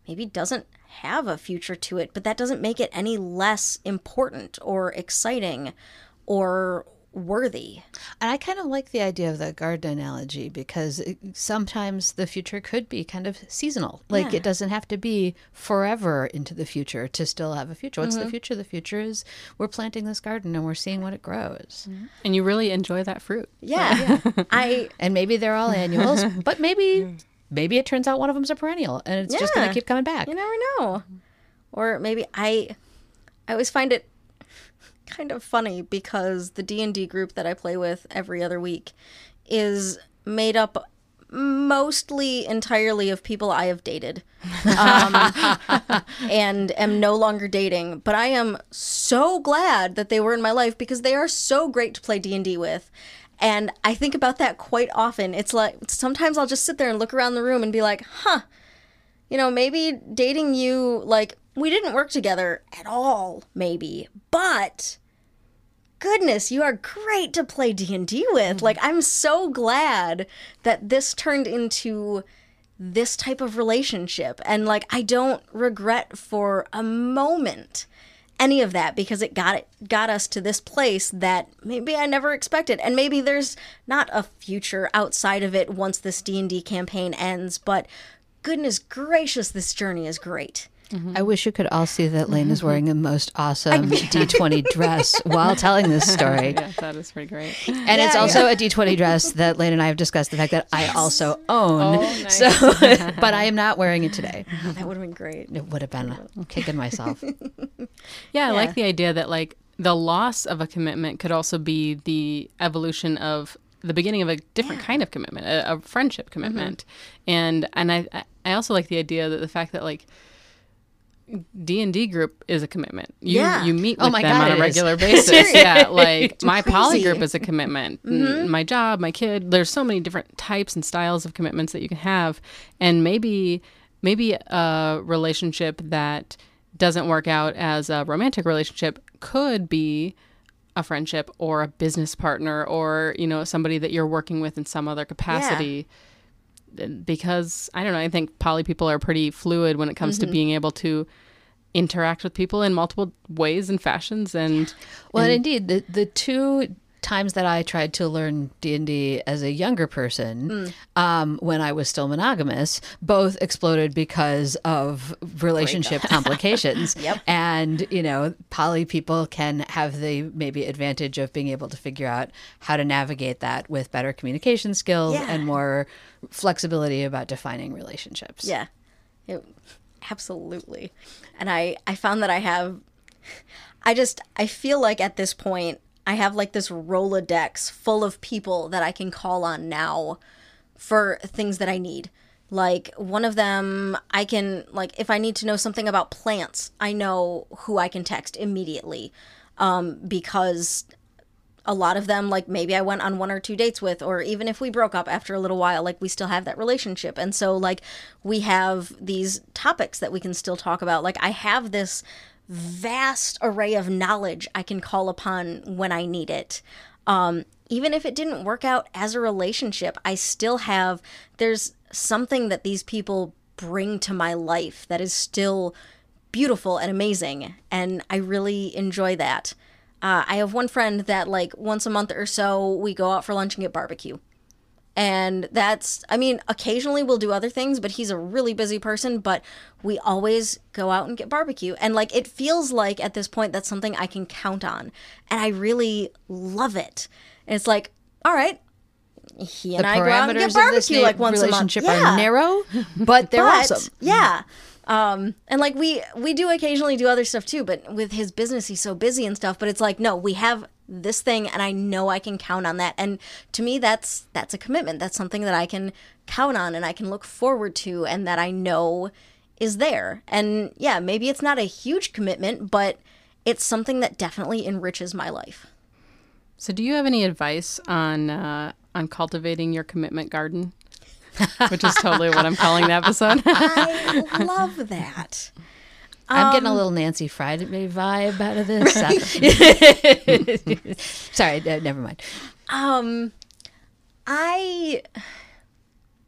maybe doesn't have a future to it, but that doesn't make it any less important or exciting or worthy. And I kind of like the idea of the garden analogy, because it, sometimes the future could be kind of seasonal. Like yeah. it doesn't have to be forever into the future to still have a future. What's mm-hmm. the future? The future is we're planting this garden and we're seeing what it grows. Mm-hmm. And you really enjoy that fruit. Yeah. So. yeah. I And maybe they're all annuals, but maybe maybe it turns out one of them's a perennial and it's yeah. just going to keep coming back. You never know. Or maybe I I always find it kind of funny because the D and D group that I play with every other week is made up mostly entirely of people I have dated um, and am no longer dating. But I am so glad that they were in my life because they are so great to play D and D with. And I think about that quite often. It's like sometimes I'll just sit there and look around the room and be like, huh, you know, maybe dating you, like, we didn't work together at all, maybe, but goodness, you are great to play D and D with. Mm-hmm. Like, I'm so glad that this turned into this type of relationship. And like, I don't regret for a moment any of that, because it got it got us to this place that maybe I never expected. And maybe there's not a future outside of it once this D and D campaign ends, but goodness gracious, this journey is great. Mm-hmm. I wish you could all see that Lane is wearing a most awesome D twenty dress while telling this story. Yeah, that is pretty great. And yeah, it's also yeah. a D twenty dress that Lane and I have discussed the fact that yes. I also own. Oh, nice. So, but I am not wearing it today. Oh, that would have been great. It would have been kicking myself. yeah, yeah, I like the idea that like the loss of a commitment could also be the evolution of the beginning of a different yeah. kind of commitment, a, a friendship commitment. Mm-hmm. And and I I also like the idea that the fact that like D and D group is a commitment. You yeah. you meet with oh them God, on a regular is. basis. yeah, like my poly group is a commitment. Mm-hmm. My job, my kid. There's so many different types and styles of commitments that you can have, and maybe maybe a relationship that doesn't work out as a romantic relationship could be a friendship or a business partner or, you know, somebody that you're working with in some other capacity. Yeah. Because, I don't know, I think poly people are pretty fluid when it comes mm-hmm. to being able to interact with people in multiple ways and fashions. And Well, and indeed, the, the two times that I tried to learn D and D as a younger person, mm. um, when I was still monogamous, both exploded because of relationship complications. Yep. And, you know, poly people can have the maybe advantage of being able to figure out how to navigate that with better communication skills yeah. and more flexibility about defining relationships. Yeah, it, absolutely. And I, I found that I have, I just, I feel like at this point, I have like this Rolodex full of people that I can call on now for things that I need. Like one of them, I can, like if I need to know something about plants, I know who I can text immediately um, because a lot of them, like maybe I went on one or two dates with, or even if we broke up after a little while, like we still have that relationship. And so like we have these topics that we can still talk about. Like I have this vast array of knowledge I can call upon when I need it. Um, even if it didn't work out as a relationship, I still have, there's something that these people bring to my life that is still beautiful and amazing. And I really enjoy that. Uh, I have one friend that like once a month or so, we go out for lunch and get barbecue. And that's, I mean, occasionally we'll do other things, but he's a really busy person, but we always go out and get barbecue. And like, it feels like at this point, that's something I can count on. And I really love it. And it's like, all right, he and I go out and get barbecue like once a month. The parameters of this relationship are narrow, but they're awesome. Yeah. Um, and like we we do occasionally do other stuff too, but with his business, he's so busy and stuff. But it's like, no, we have this thing, and I know I can count on that. And to me, that's that's a commitment. That's something that I can count on, and I can look forward to, and that I know is there. And yeah, maybe it's not a huge commitment, but it's something that definitely enriches my life. So, do you have any advice on uh, on cultivating your commitment garden? Which is totally what I'm calling the episode. I love that. I'm um, getting a little Nancy Friedman vibe out of this. Right? Sorry, uh, never mind. Um, I,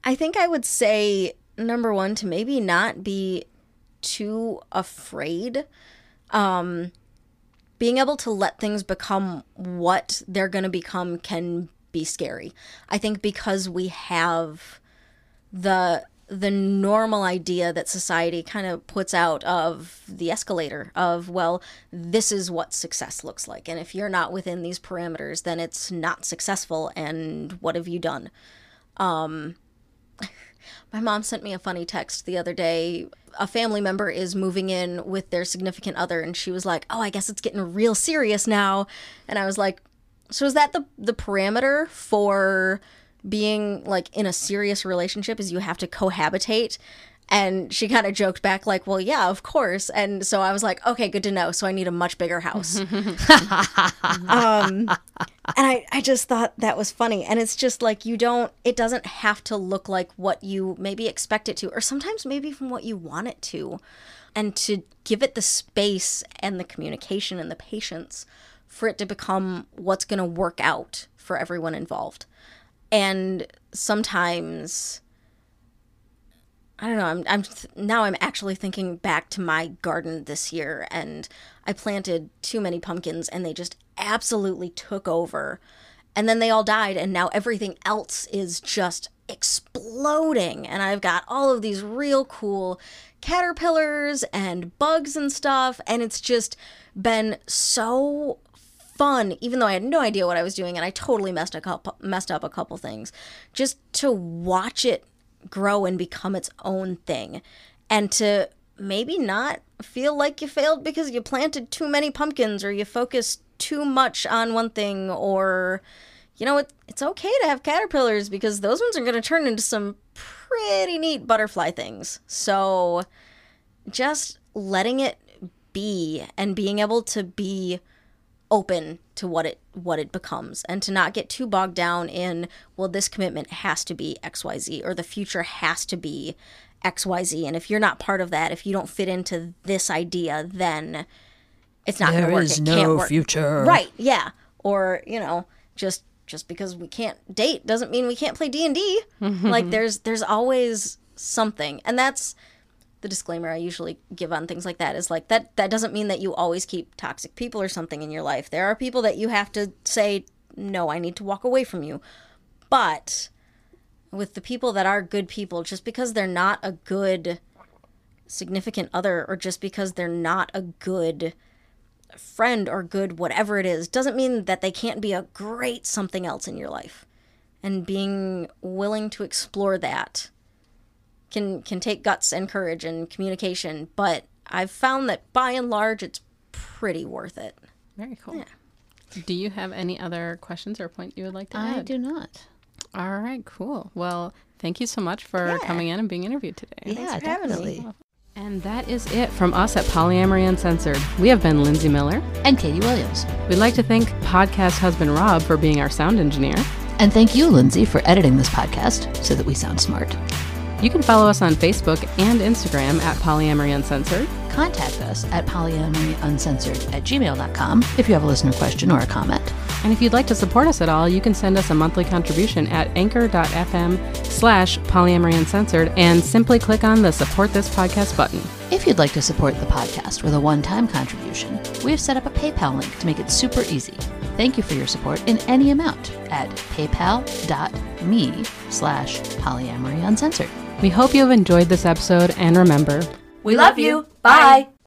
I think I would say, number one, to maybe not be too afraid. Um, being able to let things become what they're going to become can be scary. I think because we have the the normal idea that society kind of puts out of the escalator of, well, this is what success looks like, and if you're not within these parameters, then it's not successful, and what have you done? Um, my mom sent me a funny text the other day. A family member is moving in with their significant other, and she was like, oh, I guess it's getting real serious now. And I was like, so is that the the parameter for being like in a serious relationship, is you have to cohabitate? And she kind of joked back like, well, yeah, of course. And so I was like, okay, good to know. So I need a much bigger house. um, and I, I just thought that was funny. And it's just like, you don't, it doesn't have to look like what you maybe expect it to, or sometimes maybe from what you want it to, and to give it the space and the communication and the patience for it to become what's going to work out for everyone involved. And sometimes, I don't know, I'm, I'm th- now I'm actually thinking back to my garden this year, and I planted too many pumpkins, and they just absolutely took over. And then they all died, and now everything else is just exploding. And I've got all of these real cool caterpillars and bugs and stuff, and it's just been so fun, even though I had no idea what I was doing, and I totally messed a couple, messed up a couple things. Just to watch it grow and become its own thing, and to maybe not feel like you failed because you planted too many pumpkins, or you focused too much on one thing, or, you know, it, it's okay to have caterpillars because those ones are going to turn into some pretty neat butterfly things. So just letting it be, and being able to be open to what it what it becomes, and to not get too bogged down in, well, this commitment has to be X Y Z, or the future has to be X Y Z, and if you're not part of that, if you don't fit into this idea, then it's not going to work. There is no future. Right, yeah. Or, you know, just just because we can't date doesn't mean we can't play D and D. Like, there's there's always something. And that's the disclaimer I usually give on things like that, is like, that that doesn't mean that you always keep toxic people or something in your life. There are people that you have to say, no, I need to walk away from you. But with the people that are good people, just because they're not a good significant other, or just because they're not a good friend or good whatever it is, doesn't mean that they can't be a great something else in your life. And being willing to explore that Can, can take guts and courage and communication, but I've found that by and large, it's pretty worth it. Very cool. Yeah. Do you have any other questions or point you would like to add? I do not. All right, cool. Well, thank you so much for yeah. coming in and being interviewed today. Yeah, definitely. And that is it from us at Polyamory Uncensored. We have been Lindsay Miller and Katie Williams. We'd like to thank podcast husband Rob for being our sound engineer. And thank you, Lindsay, for editing this podcast so that we sound smart. You can follow us on Facebook and Instagram at Polyamory Uncensored. Contact us at polyamoryuncensored at gmail dot com if you have a listener question or a comment. And if you'd like to support us at all, you can send us a monthly contribution at anchor.fm slash polyamoryuncensored and simply click on the Support This Podcast button. If you'd like to support the podcast with a one-time contribution, we have set up a PayPal link to make it super easy. Thank you for your support in any amount at paypal.me slash polyamoryuncensored. We hope you have enjoyed this episode, and remember, we love you. Bye.